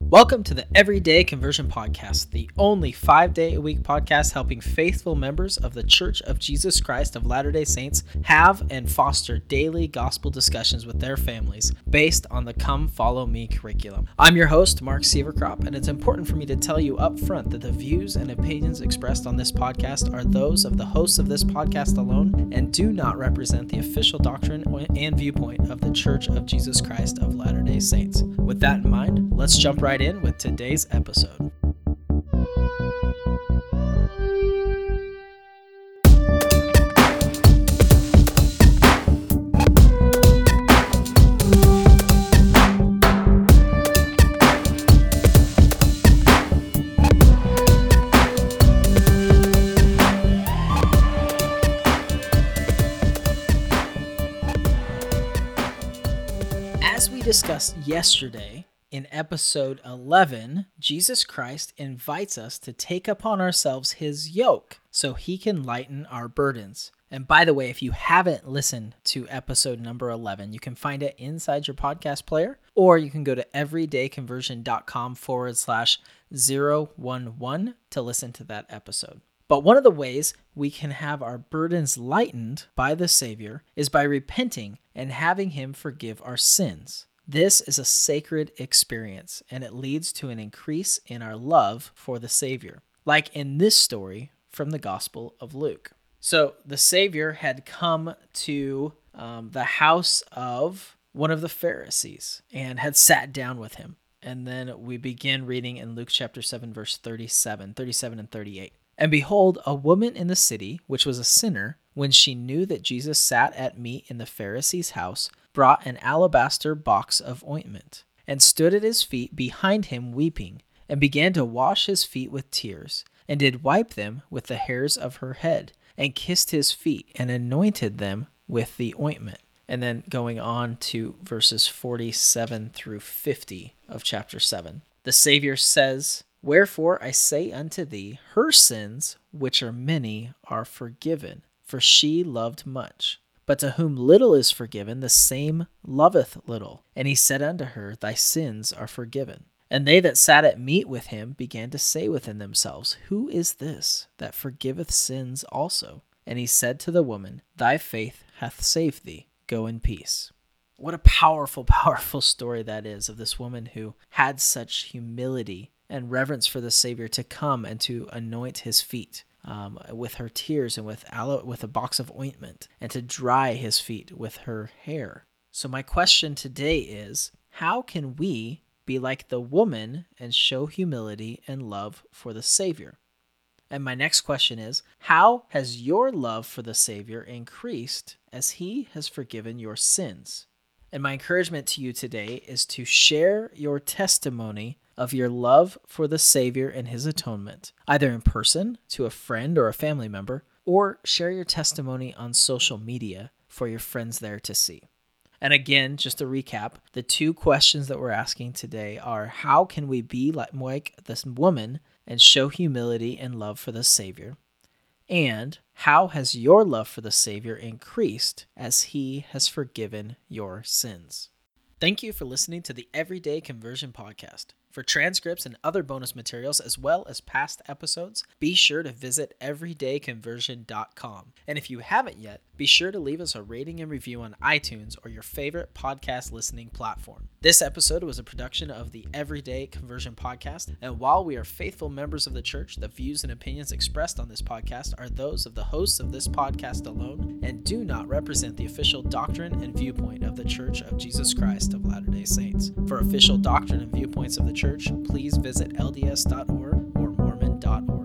Welcome to the Everyday Conversion Podcast, the only 5-day-a-week podcast helping faithful members of the Church of Jesus Christ of Latter-day Saints have and foster daily gospel discussions with their families based on the Come Follow Me curriculum. I'm your host, Mark Sievercrop, and it's important for me to tell you up front that the views and opinions expressed on this podcast are those of the hosts of this podcast alone and do not represent the official doctrine and viewpoint of the Church of Jesus Christ of Latter-day Saints. With that in mind, let's jump right in with today's episode. As we discussed yesterday, in episode 11, Jesus Christ invites us to take upon ourselves his yoke so he can lighten our burdens. And by the way, if you haven't listened to episode number 11, you can find it inside your podcast player, or you can go to everydayconversion.com/011 to listen to that episode. But one of the ways we can have our burdens lightened by the Savior is by repenting and having him forgive our sins. This is a sacred experience, and it leads to an increase in our love for the Savior, like in this story from the Gospel of Luke. So the Savior had come to the house of one of the Pharisees and had sat down with him. And then we begin reading in Luke chapter 7, verse 37 and 38. And behold, a woman in the city, which was a sinner, when she knew that Jesus sat at meat in the Pharisee's house, brought an alabaster box of ointment, and stood at his feet behind him weeping, and began to wash his feet with tears, and did wipe them with the hairs of her head, and kissed his feet, and anointed them with the ointment. And then going on to verses 47 through 50 of chapter 7. The Savior says, "Wherefore I say unto thee, her sins, which are many, are forgiven, for she loved much. But to whom little is forgiven, the same loveth little. And he said unto her, Thy sins are forgiven. And they that sat at meat with him began to say within themselves, Who is this that forgiveth sins also? And he said to the woman, Thy faith hath saved thee. Go in peace." What a powerful, powerful story that is, of this woman who had such humility and reverence for the Savior to come and to anoint his feet with her tears and with a box of ointment, and to dry his feet with her hair. So my question today is, how can we be like the woman and show humility and love for the Savior? And my next question is, how has your love for the Savior increased as he has forgiven your sins? And my encouragement to you today is to share your testimony of your love for the Savior and his atonement, either in person to a friend or a family member, or share your testimony on social media for your friends there to see. And again, just to recap, the two questions that we're asking today are, how can we be like this woman and show humility and love for the Savior? And how has your love for the Savior increased as he has forgiven your sins? Thank you for listening to the Everyday Conversion Podcast. For transcripts and other bonus materials, as well as past episodes, be sure to visit everydayconversion.com. And if you haven't yet, be sure to leave us a rating and review on iTunes or your favorite podcast listening platform. This episode was a production of the Everyday Conversion Podcast, and while we are faithful members of the church, the views and opinions expressed on this podcast are those of the hosts of this podcast alone and do not represent the official doctrine and viewpoint of the Church of Jesus Christ of Latter-day Saints. For official doctrine and viewpoints of the church, please visit lds.org or mormon.org.